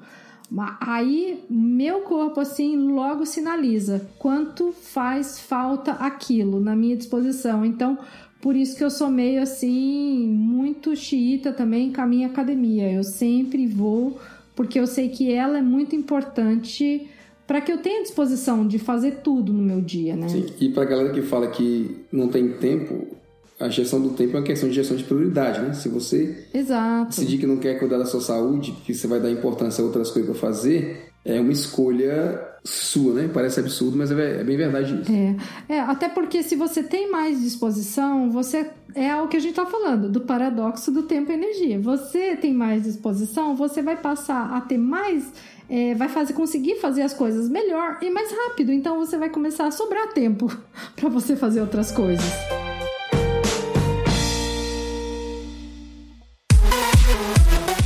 Aí meu corpo assim logo sinaliza quanto faz falta aquilo na minha disposição, então por isso que eu sou meio assim, muito xiita também com a minha academia. Eu sempre vou, porque eu sei que ela é muito importante para que eu tenha disposição de fazer tudo no meu dia, né? Sim, e para a galera que fala que não tem tempo, a gestão do tempo é uma questão de gestão de prioridade, né? Se você decidir que não quer cuidar da sua saúde, porque você vai dar importância a outras coisas para fazer, é uma escolha sua, né? Parece absurdo, mas é bem verdade isso. Até porque se você tem mais disposição, você é o que a gente tá falando, do paradoxo do tempo e energia. Você tem mais disposição, você vai passar a ter mais, conseguir fazer as coisas melhor e mais rápido. Então você vai começar a sobrar tempo para você fazer outras coisas.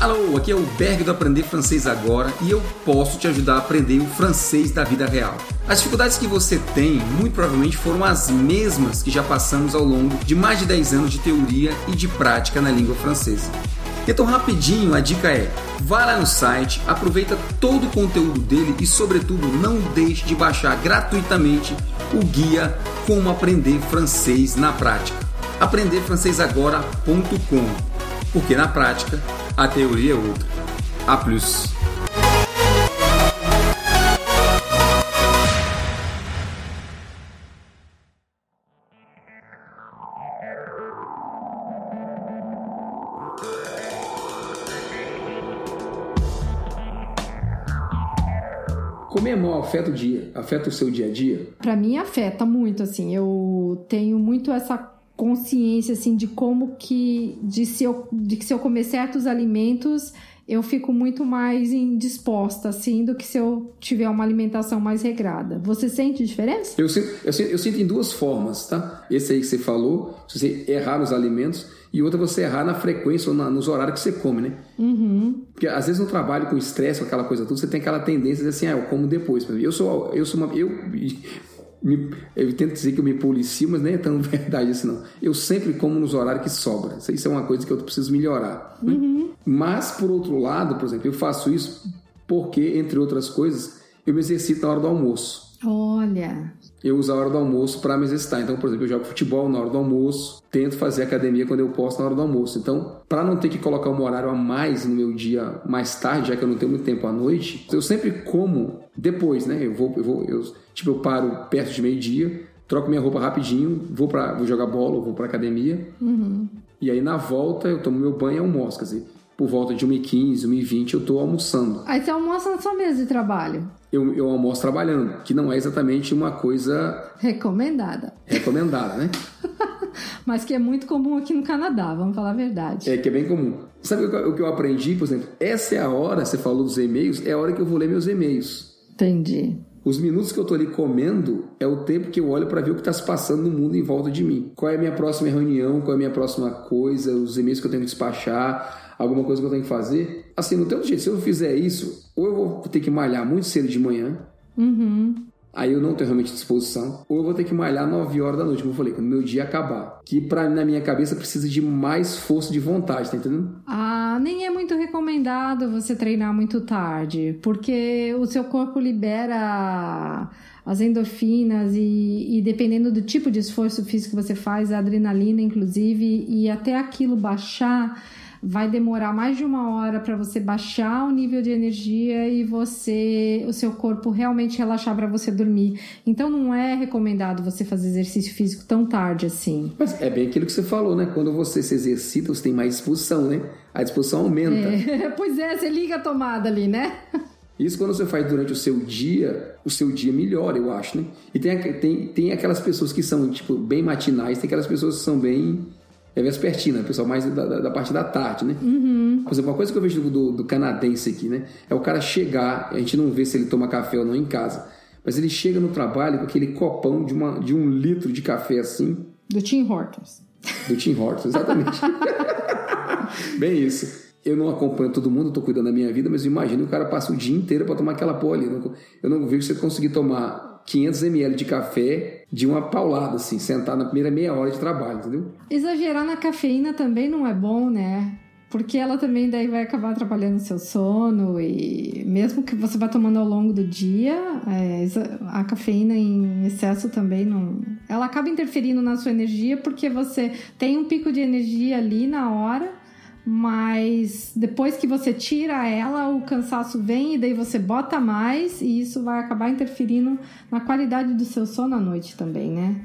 Alô, aqui é o Berg do Aprender Francês Agora e eu posso te ajudar a aprender o francês da vida real. As dificuldades que você tem, muito provavelmente, foram as mesmas que já passamos ao longo de mais de 10 anos de teoria e de prática na língua francesa. Então, rapidinho, a dica é, vá lá no site, aproveita todo o conteúdo dele e, sobretudo, não deixe de baixar gratuitamente o guia Como Aprender Francês na Prática. aprenderfrancesagora.com, porque na prática a teoria é outra. A plus. Comer mal afeta o dia? Afeta o seu dia a dia? Pra mim afeta muito, assim. Eu tenho muito essa consciência, assim, de como que... se eu comer certos alimentos, eu fico muito mais indisposta, assim, do que se eu tiver uma alimentação mais regrada. Você sente diferença? Eu sinto em duas formas, tá? Esse aí que você falou, você errar nos alimentos, e outra você errar na frequência ou nos horários que você come, né? Uhum. Porque, às vezes, no trabalho, com estresse, com aquela coisa toda, você tem aquela tendência de, assim, eu como depois. Eu tento dizer que eu me policio, mas nem é tão verdade assim não. Eu sempre como nos horários que sobra. Isso é uma coisa que eu preciso melhorar, né? Uhum. Mas por outro lado, por exemplo, eu faço isso porque, entre outras coisas, eu me exercito na hora do almoço. Olha! Eu uso a hora do almoço para me exercitar. Então, por exemplo, eu jogo futebol na hora do almoço, tento fazer academia quando eu posso na hora do almoço. Então, para não ter que colocar um horário a mais no meu dia mais tarde, já que eu não tenho muito tempo à noite, eu sempre como depois, né? Eu paro perto de meio-dia, troco minha roupa rapidinho, vou jogar bola, vou para academia. Uhum. E aí, na volta, eu tomo meu banho e almoço. Quer dizer, por volta de 1h15, 1h20, eu tô almoçando. Aí você almoça na sua mesa de trabalho? Eu almoço trabalhando, que não é exatamente uma coisa... Recomendada, né? Mas que é muito comum aqui no Canadá, vamos falar a verdade. É, que é bem comum. Sabe o que eu aprendi, por exemplo? Essa é a hora, você falou dos e-mails, é a hora que eu vou ler meus e-mails. Entendi. Os minutos que eu tô ali comendo é o tempo que eu olho para ver o que tá se passando no mundo em volta de mim. Qual é a minha próxima reunião, qual é a minha próxima coisa, os e-mails que eu tenho que despachar, alguma coisa que eu tenho que fazer. Assim, não tem outro jeito. Se eu fizer isso, ou eu vou ter que malhar muito cedo de manhã, aí eu não tenho realmente disposição, ou eu vou ter que malhar 9 horas da noite, como eu falei, quando meu dia acabar. Que na minha cabeça precisa de mais força de vontade, tá entendendo? Ah, nem é muito recomendado você treinar muito tarde, porque o seu corpo libera as endorfinas e dependendo do tipo de esforço físico que você faz, a adrenalina inclusive, e até aquilo baixar... Vai demorar mais de 1 hora para você baixar o nível de energia e o seu corpo realmente relaxar para você dormir. Então não é recomendado você fazer exercício físico tão tarde assim. Mas é bem aquilo que você falou, né? Quando você se exercita, você tem mais disposição, né? A disposição aumenta. É, pois é, você liga a tomada ali, né? Isso quando você faz durante o seu dia melhora, eu acho, né? E tem aquelas pessoas que são, tipo, bem matinais, tem aquelas pessoas que são bem... É vespertina, pessoal, mais da parte da tarde, né? Uhum. Por exemplo, uma coisa que eu vejo do canadense aqui, né? É o cara chegar, a gente não vê se ele toma café ou não em casa, mas ele chega no trabalho com aquele copão de 1 litro de café, assim... Do Tim Hortons, exatamente. Bem isso. Eu não acompanho todo mundo, tô cuidando da minha vida, mas imagina, o cara passa o dia inteiro pra tomar aquela porra ali. Eu não vejo você conseguir tomar 500 ml de café... de uma paulada, assim, sentar na primeira meia hora de trabalho, entendeu? Exagerar na cafeína também não é bom, né? Porque ela também daí vai acabar atrapalhando o seu sono e mesmo que você vá tomando ao longo do dia, a cafeína em excesso também não... Ela acaba interferindo na sua energia porque você tem um pico de energia ali na hora, mas depois que você tira ela, o cansaço vem e daí você bota mais e isso vai acabar interferindo na qualidade do seu sono à noite também, né?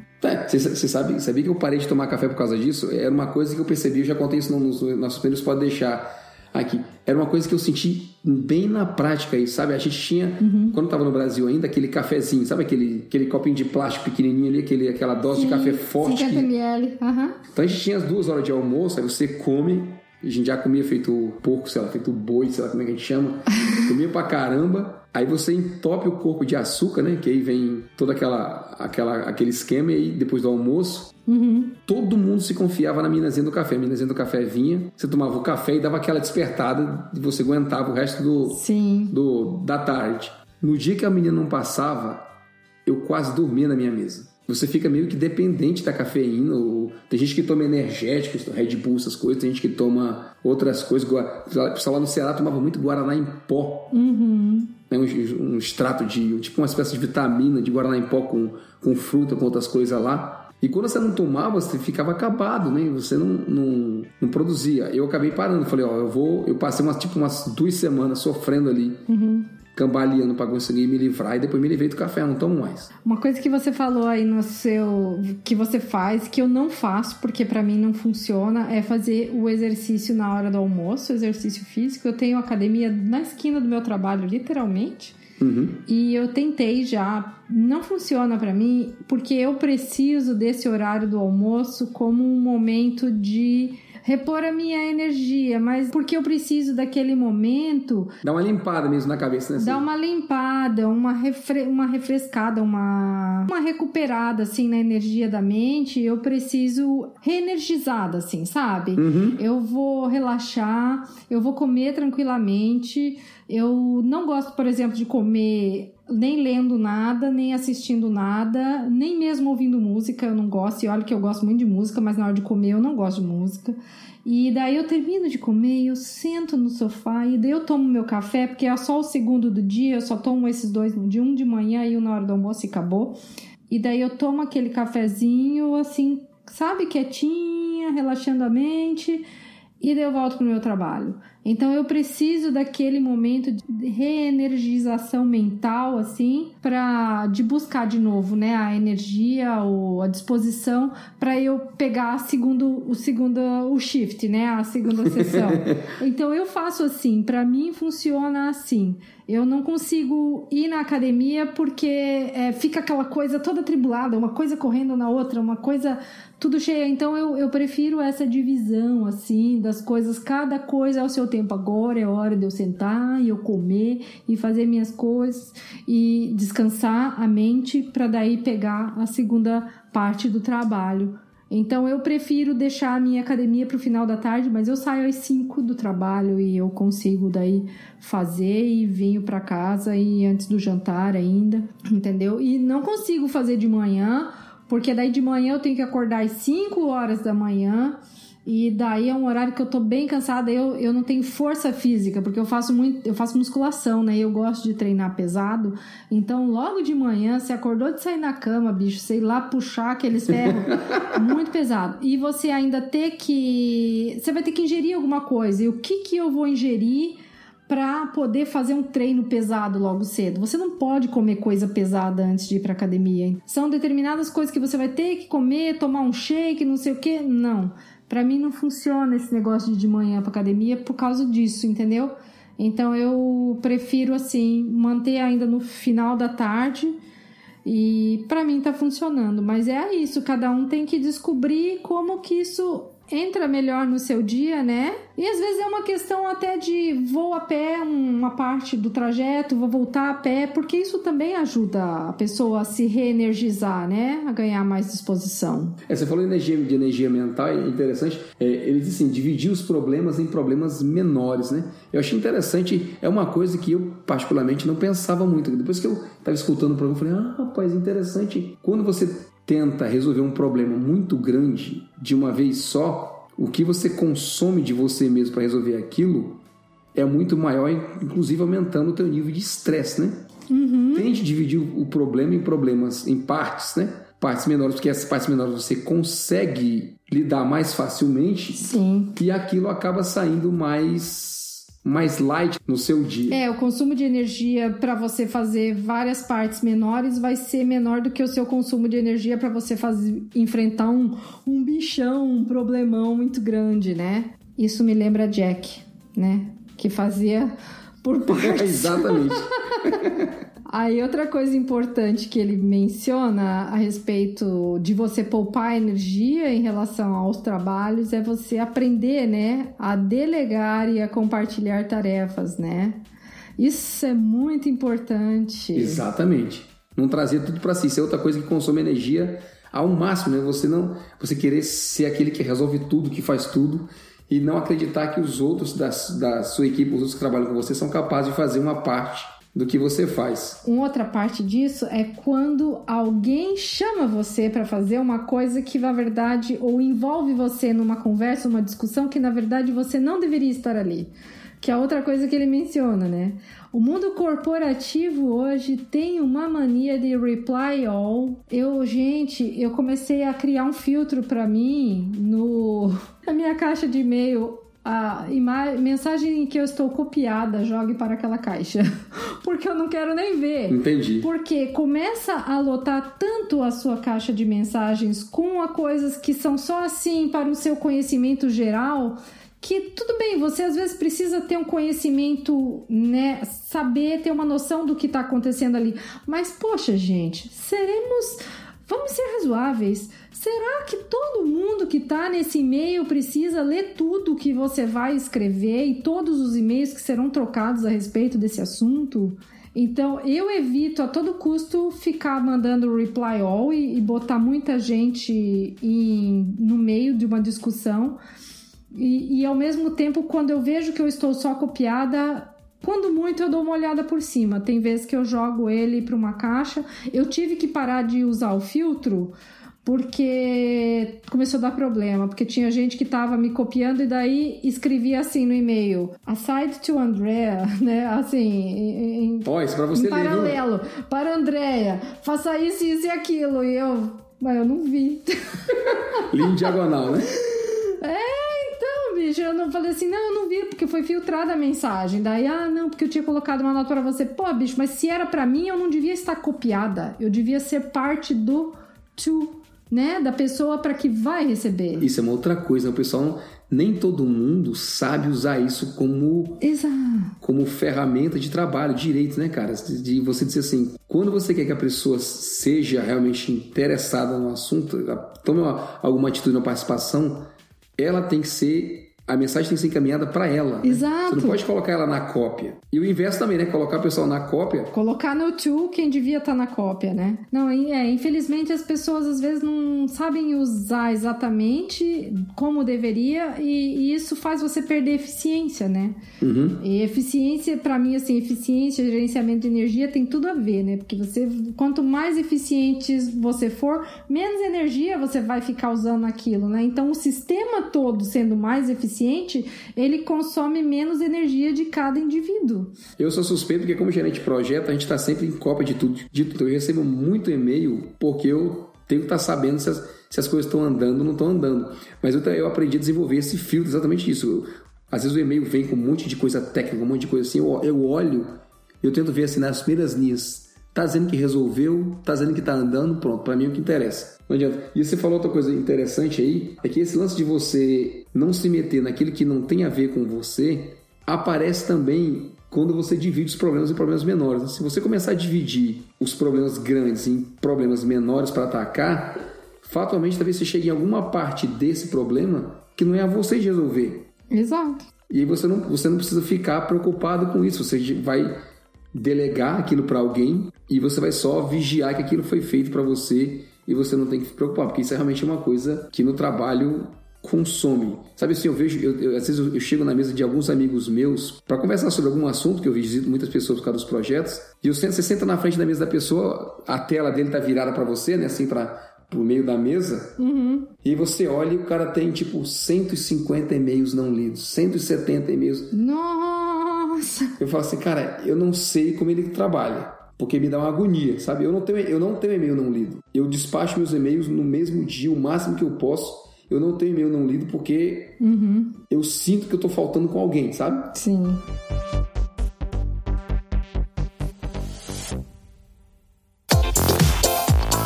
Você sabia que eu parei de tomar café por causa disso? Era uma coisa que eu percebi, eu já contei isso nos nossos primeiros, pode deixar aqui. Era uma coisa que eu senti bem na prática aí, sabe? A gente tinha, quando eu tava no Brasil ainda, aquele cafezinho, sabe? Aquele copinho de plástico pequenininho ali, aquela dose de café forte. 50 ml, Então a gente tinha as 2 horas de almoço, aí você come... A gente já comia feito porco, sei lá, feito boi, sei lá como é que a gente chama. Comia pra caramba. Aí você entope o corpo de açúcar, né? Que aí vem todo aquele esquema aí depois do almoço. Uhum. Todo mundo se confiava na minazinha do café. A minazinha do café vinha, você tomava o café e dava aquela despertada e você aguentava o resto da tarde. No dia que a menina não passava, eu quase dormia na minha mesa. Você fica meio que dependente da cafeína. Tem gente que toma energéticos, Red Bull, essas coisas. Tem gente que toma outras coisas. O pessoal lá no Ceará tomava muito Guaraná em pó. Uhum. Um extrato de... Tipo uma espécie de vitamina de Guaraná em pó com fruta, com outras coisas lá. E quando você não tomava, você ficava acabado, né? Você não produzia. Eu acabei parando. Falei, eu passei umas 2 semanas sofrendo ali. Uhum. Cambaleando para conseguir me livrar e depois me livrei do café, eu não tomo mais. Uma coisa que você falou aí que você faz, que eu não faço porque para mim não funciona, é fazer o exercício na hora do almoço, exercício físico. Eu tenho academia na esquina do meu trabalho, literalmente. Uhum. E eu tentei já, não funciona pra mim, porque eu preciso desse horário do almoço como um momento de repor a minha energia, mas porque eu preciso daquele momento... Dá uma limpada mesmo na cabeça, né? Dá uma limpada, uma refrescada, uma recuperada, assim, na energia da mente. Eu preciso reenergizada, assim, sabe? Uhum. Eu vou relaxar, eu vou comer tranquilamente... Eu não gosto, por exemplo, de comer nem lendo nada, nem assistindo nada, nem mesmo ouvindo música. Eu não gosto, e olha que eu gosto muito de música, mas na hora de comer eu não gosto de música. E daí eu termino de comer, eu sento no sofá e daí eu tomo meu café, porque é só o segundo do dia, eu só tomo esses dois no dia, um de manhã e um na hora do almoço e acabou. E daí eu tomo aquele cafezinho assim, sabe, quietinha, relaxando a mente, e daí eu volto pro meu trabalho. Então eu preciso daquele momento de reenergização mental, assim, de buscar de novo, né, a energia ou a disposição para eu pegar o shift, né, a segunda sessão. Então eu faço assim, para mim funciona assim. Eu não consigo ir na academia porque fica aquela coisa toda atribulada, uma coisa correndo na outra, uma coisa tudo cheia. Então eu prefiro essa divisão, assim, das coisas, cada coisa ao seu tempo. Agora é hora de eu sentar e eu comer e fazer minhas coisas e descansar a mente para daí pegar a segunda parte do trabalho. Então eu prefiro deixar a minha academia para o final da tarde, mas eu saio às 5 do trabalho e eu consigo daí fazer e venho para casa e antes do jantar ainda, entendeu? E não consigo fazer de manhã, porque daí de manhã eu tenho que acordar às 5 horas da manhã. E daí é um horário que eu tô bem cansada, eu não tenho força física, porque eu faço musculação, né? Eu gosto de treinar pesado. Então, logo de manhã, você acordou de sair na cama, bicho, sei lá, puxar aqueles ferros muito pesado. E você ainda você vai ter que ingerir alguma coisa. E o que eu vou ingerir para poder fazer um treino pesado logo cedo? Você não pode comer coisa pesada antes de ir para academia. São determinadas coisas que você vai ter que comer, tomar um shake, não sei o quê. Não. Pra mim não funciona esse negócio de manhã pra academia por causa disso, entendeu? Então eu prefiro, assim, manter ainda no final da tarde e pra mim tá funcionando. Mas é isso, cada um tem que descobrir como que isso entra melhor no seu dia, né? E às vezes é uma questão até de vou a pé uma parte do trajeto, vou voltar a pé, porque isso também ajuda a pessoa a se reenergizar, né? A ganhar mais disposição. Você falou de energia mental, é interessante. Ele diz assim, dividir os problemas em problemas menores, né? Eu achei interessante, é uma coisa que eu particularmente não pensava muito. Depois que eu estava escutando o programa, eu falei, rapaz, interessante. Quando você tenta resolver um problema muito grande de uma vez só, o que você consome de você mesmo para resolver aquilo é muito maior, inclusive aumentando o teu nível de estresse, né? Uhum. Tente dividir o problema em problemas, em partes, né? Partes menores, porque essas partes menores você consegue lidar mais facilmente. Sim. E aquilo acaba saindo mais light no seu dia. O consumo de energia para você fazer várias partes menores vai ser menor do que o seu consumo de energia para você enfrentar um bichão, um problemão muito grande, né? Isso me lembra Jack, né? Que fazia por partes. Exatamente. Aí outra coisa importante que ele menciona a respeito de você poupar energia em relação aos trabalhos é você aprender, né, a delegar e a compartilhar tarefas, né? Isso é muito importante. Exatamente. Não trazer tudo para si. Isso é outra coisa que consome energia ao máximo, né? Você querer ser aquele que resolve tudo, que faz tudo, e não acreditar que os outros da sua equipe, os outros que trabalham com você, são capazes de fazer uma parte do que você faz. Uma outra parte disso é quando alguém chama você para fazer uma coisa que, na verdade, ou envolve você numa conversa, uma discussão que, na verdade, você não deveria estar ali. Que é outra coisa que ele menciona, né? O mundo corporativo hoje tem uma mania de reply all. Eu comecei a criar um filtro para mim na minha caixa de e-mail. A mensagem que eu estou copiada, jogue para aquela caixa. Porque eu não quero nem ver. Entendi. Porque começa a lotar tanto a sua caixa de mensagens com coisas que são só assim para o seu conhecimento geral, que tudo bem, você às vezes precisa ter um conhecimento, né, saber, ter uma noção do que está acontecendo ali. Mas, poxa, gente, vamos ser razoáveis. Será que todo mundo que está nesse e-mail precisa ler tudo que você vai escrever e todos os e-mails que serão trocados a respeito desse assunto? Então, eu evito a todo custo ficar mandando reply all e botar muita gente no meio de uma discussão. E ao mesmo tempo, quando eu vejo que eu estou só copiada, Quando muito, eu dou uma olhada por cima. Tem vezes que eu jogo ele para uma caixa. Eu tive que parar de usar o filtro porque começou a dar problema. Porque tinha gente que estava me copiando e daí escrevia assim no e-mail. Aside to Andrea, né? Assim, em paralelo. Para Andrea, faça isso, isso e aquilo. E eu... Mas eu não vi. Linha diagonal, né? Eu não falei assim, não, eu não vi, porque foi filtrada a mensagem. Daí, não, porque eu tinha colocado uma nota pra você. Pô, bicho, mas se era pra mim, eu não devia estar copiada. Eu devia ser parte do to, né? Da pessoa pra que vai receber. Isso é uma outra coisa, o pessoal... Nem todo mundo sabe usar isso como ferramenta de trabalho, direito, né, cara? De você dizer assim, quando você quer que a pessoa seja realmente interessada no assunto, tome alguma atitude na participação, ela tem que ser... A mensagem tem que ser encaminhada para ela. Exato. Né? Você não pode colocar ela na cópia. E o inverso também, né? Colocar o pessoal na cópia. Colocar no to quem devia estar na cópia, né? Não, infelizmente as pessoas às vezes não sabem usar exatamente como deveria e isso faz você perder eficiência, né? Uhum. E eficiência, para mim, assim, eficiência, gerenciamento de energia tem tudo a ver, né? Porque você, quanto mais eficiente você for, menos energia você vai ficar usando aquilo, né? Então o sistema todo sendo mais eficiente, ele consome menos energia de cada indivíduo. Eu sou suspeito porque, como gerente de projeto, a gente está sempre em cópia de tudo. Eu recebo muito e-mail porque eu tenho que estar sabendo se as coisas estão andando ou não estão andando. Mas eu aprendi a desenvolver esse filtro, exatamente isso. Às vezes o e-mail vem com um monte de coisa técnica, um monte de coisa assim. Eu olho, eu tento ver assim nas primeiras linhas. Está dizendo que resolveu, está dizendo que está andando, pronto, para mim é o que interessa. Não adianta. E você falou outra coisa interessante aí, é que esse lance de você não se meter naquilo que não tem a ver com você, aparece também quando você divide os problemas em problemas menores. Se você começar a dividir os problemas grandes em problemas menores para atacar, fatalmente talvez você chegue em alguma parte desse problema que não é a você de resolver. Exato. E aí você não precisa ficar preocupado com isso, você vai... delegar aquilo para alguém e você vai só vigiar que aquilo foi feito para você e você não tem que se preocupar, porque isso é realmente uma coisa que no trabalho consome. Sabe assim, às vezes eu chego na mesa de alguns amigos meus para conversar sobre algum assunto, que eu visito muitas pessoas por causa dos projetos, e você senta na frente da mesa da pessoa, a tela dele tá virada para você, né, assim, pro meio da mesa, uhum. E você olha e o cara tem, tipo, 150 e-mails não lidos, 170 e-mails. Nossa! Eu falo assim, cara, eu não sei como ele trabalha, porque me dá uma agonia, sabe? Eu não tenho e-mail não lido. Eu despacho meus e-mails no mesmo dia, o máximo que eu posso. Eu não tenho e-mail não lido porque uhum. Eu sinto que eu tô faltando com alguém, sabe? Sim.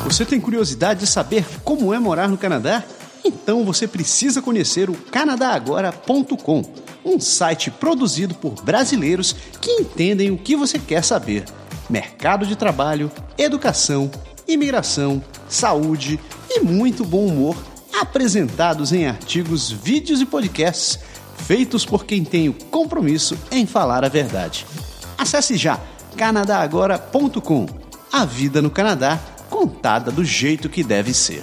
Você tem curiosidade de saber como é morar no Canadá? Então você precisa conhecer o canadagora.com, um site produzido por brasileiros que entendem o que você quer saber. Mercado de trabalho, educação, imigração, saúde e muito bom humor, apresentados em artigos, vídeos e podcasts, feitos por quem tem o compromisso em falar a verdade. Acesse já canadagora.com. A vida no Canadá contada do jeito que deve ser.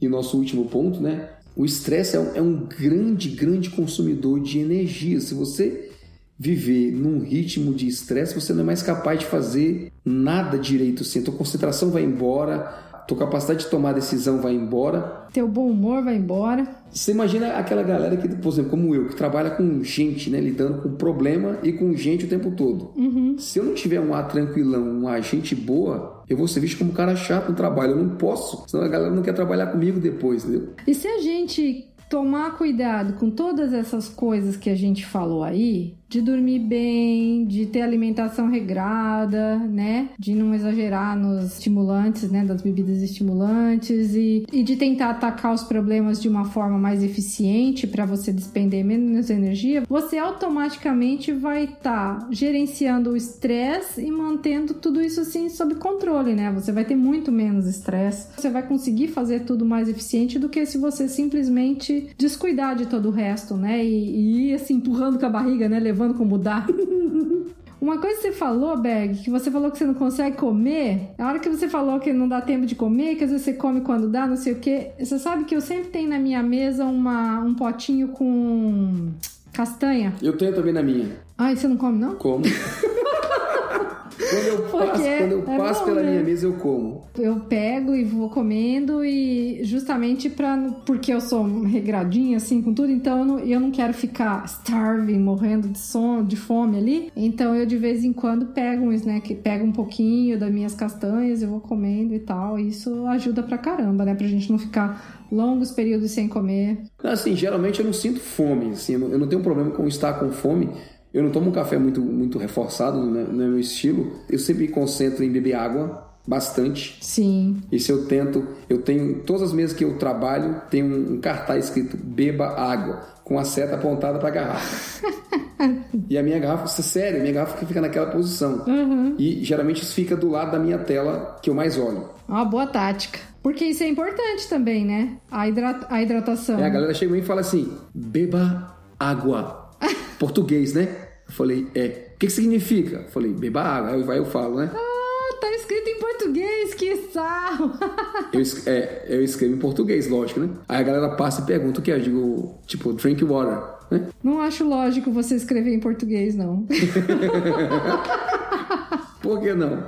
E o nosso último ponto, né? O estresse é um grande, grande consumidor de energia. Se você viver num ritmo de estresse, você não é mais capaz de fazer nada direito assim. A tua concentração vai embora, a tua capacidade de tomar decisão vai embora. Teu bom humor vai embora. Você imagina aquela galera que, por exemplo, como eu, que trabalha com gente, né? Lidando com problema e com gente o tempo todo. Uhum. Se eu não tiver um ar tranquilão, uma gente boa, eu vou ser visto como um cara chato no trabalho. Eu não posso, senão a galera não quer trabalhar comigo depois, entendeu? E se a gente tomar cuidado com todas essas coisas que a gente falou aí... de dormir bem, de ter alimentação regrada, né? De não exagerar nos estimulantes, né? Das bebidas estimulantes e de tentar atacar os problemas de uma forma mais eficiente para você despender menos energia, você automaticamente vai estar gerenciando o estresse e mantendo tudo isso assim sob controle, né? Você vai ter muito menos estresse, você vai conseguir fazer tudo mais eficiente do que se você simplesmente descuidar de todo o resto, né? E ir assim empurrando com a barriga, né? Levando como dá. Uma coisa que você falou, Berg, que você falou que você não consegue comer, a hora que você falou que não dá tempo de comer, que às vezes você come quando dá, não sei o quê, você sabe que eu sempre tenho na minha mesa um potinho com castanha? Eu tenho também na minha. Ah, e você não come, não? Como. Quando eu passo pela minha mesa, eu como. Eu pego e vou comendo, e justamente porque eu sou regradinha, assim, com tudo, então eu não quero ficar starving, morrendo de fome ali. Então eu, de vez em quando, pego um snack, pego um pouquinho das minhas castanhas, eu vou comendo e tal. E isso ajuda pra caramba, né? Pra gente não ficar longos períodos sem comer. Assim, geralmente eu não sinto fome, assim, eu não tenho problema com estar com fome. Eu não tomo um café muito, muito reforçado, né? Não é meu estilo. Eu sempre me concentro em beber água, bastante. Sim. Isso eu tento. Eu tenho, todas as mesas que eu trabalho, tem um cartaz escrito "Beba água", com a seta apontada para a garrafa. E a minha garrafa, sério, a minha garrafa fica naquela posição. Uhum. E geralmente isso fica do lado da minha tela, que eu mais olho. Uma boa tática. Porque isso é importante também, né? A hidratação. É, a galera chega e fala assim: "Beba água". Português, né? Eu falei, é. O que significa? Eu falei, beba água. Aí eu falo, né? Ah, tá escrito em português, que sarro! Eu escrevo em português, lógico, né? Aí a galera passa e pergunta o que é. Eu digo, tipo, drink water, né? Não acho lógico você escrever em português, não. Por que não?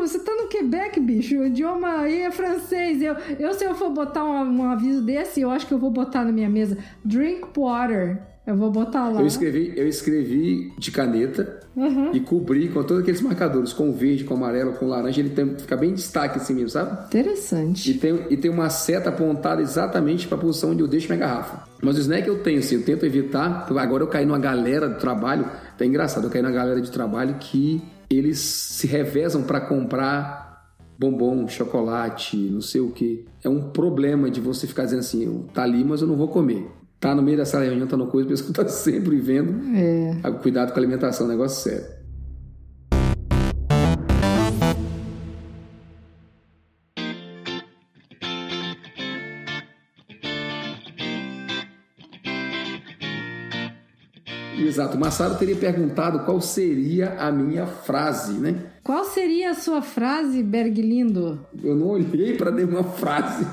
Você tá no Quebec, bicho. O idioma aí é francês. Se eu for botar um aviso desse, eu acho que eu vou botar na minha mesa. Drink water. Eu vou botar lá. Eu escrevi de caneta, uhum, e cobri com todos aqueles marcadores, com o verde, com o amarelo, com o laranja. Ele fica bem em destaque assim mesmo, sabe? Interessante. E tem uma seta apontada exatamente para a posição onde eu deixo minha garrafa. Mas o snack eu tenho, assim, eu tento evitar. Agora eu caí numa galera do trabalho, tá engraçado, eu caí numa galera de trabalho que eles se revezam para comprar bombom, chocolate, não sei o quê. É um problema de você ficar dizendo assim, tá ali, mas eu não vou comer. Tá no meio dessa reunião, tá no coisa, porque tá sempre vendo. É. Cuidado com a alimentação, negócio sério. Exato, o Massaro teria perguntado qual seria a minha frase, né? Qual seria a sua frase, Berglindo? Eu não olhei pra nenhuma frase.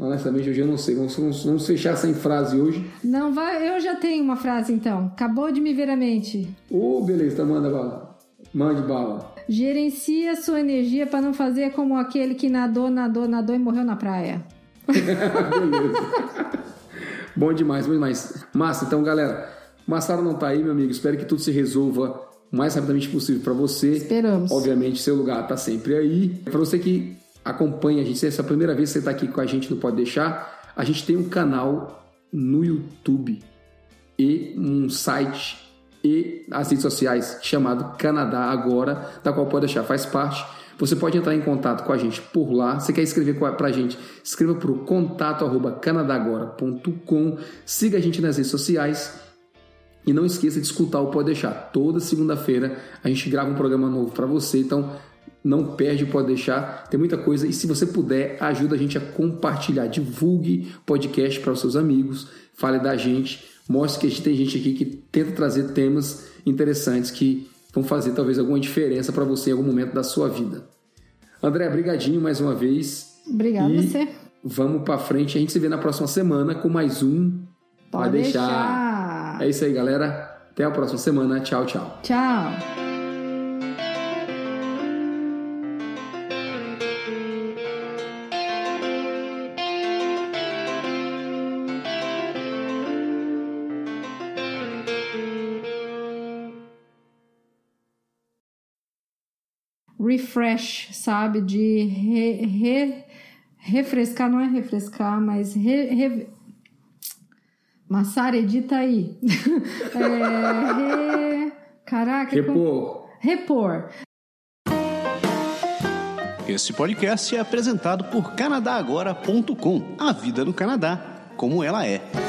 Honestamente, hoje eu não sei. Vamos fechar sem frase hoje. Não vai, eu já tenho uma frase então. Acabou de me ver a mente. Ô, beleza, manda bala. Mande bala. Gerencia sua energia pra não fazer como aquele que nadou e morreu na praia. Beleza. Bom demais, bom demais. Massa, então, galera. Massaro não tá aí, meu amigo. Espero que tudo se resolva o mais rapidamente possível pra você. Esperamos. Obviamente, seu lugar tá sempre aí. Pra você que acompanha a gente, se essa é a primeira vez que você está aqui com a gente, não pode deixar. A gente tem um canal no YouTube e um site e as redes sociais chamado Canadá Agora, da qual pode deixar, faz parte. Você pode entrar em contato com a gente por lá. Você quer escrever pra gente? Escreva para o contato@canadagora.com. Siga a gente nas redes sociais. E não esqueça de escutar o Pode Deixar. Toda segunda-feira a gente grava um programa novo para você. Então, não perde, Pode Deixar, tem muita coisa. E se você puder, ajuda a gente a compartilhar. Divulgue podcast para os seus amigos, fale da gente, mostre que a gente tem gente aqui que tenta trazer temas interessantes que vão fazer talvez alguma diferença para você em algum momento da sua vida. André, brigadinho mais uma vez. Obrigado a você. Vamos para frente. A gente se vê na próxima semana com mais um Pode Deixar. É isso aí, galera. Até a próxima semana. Tchau, tchau. Tchau. Refresh, sabe? De refrescar, não é refrescar, mas... Massara, edita aí. Caraca. Repor. Esse podcast é apresentado por canadagora.com. A vida no Canadá, como ela é.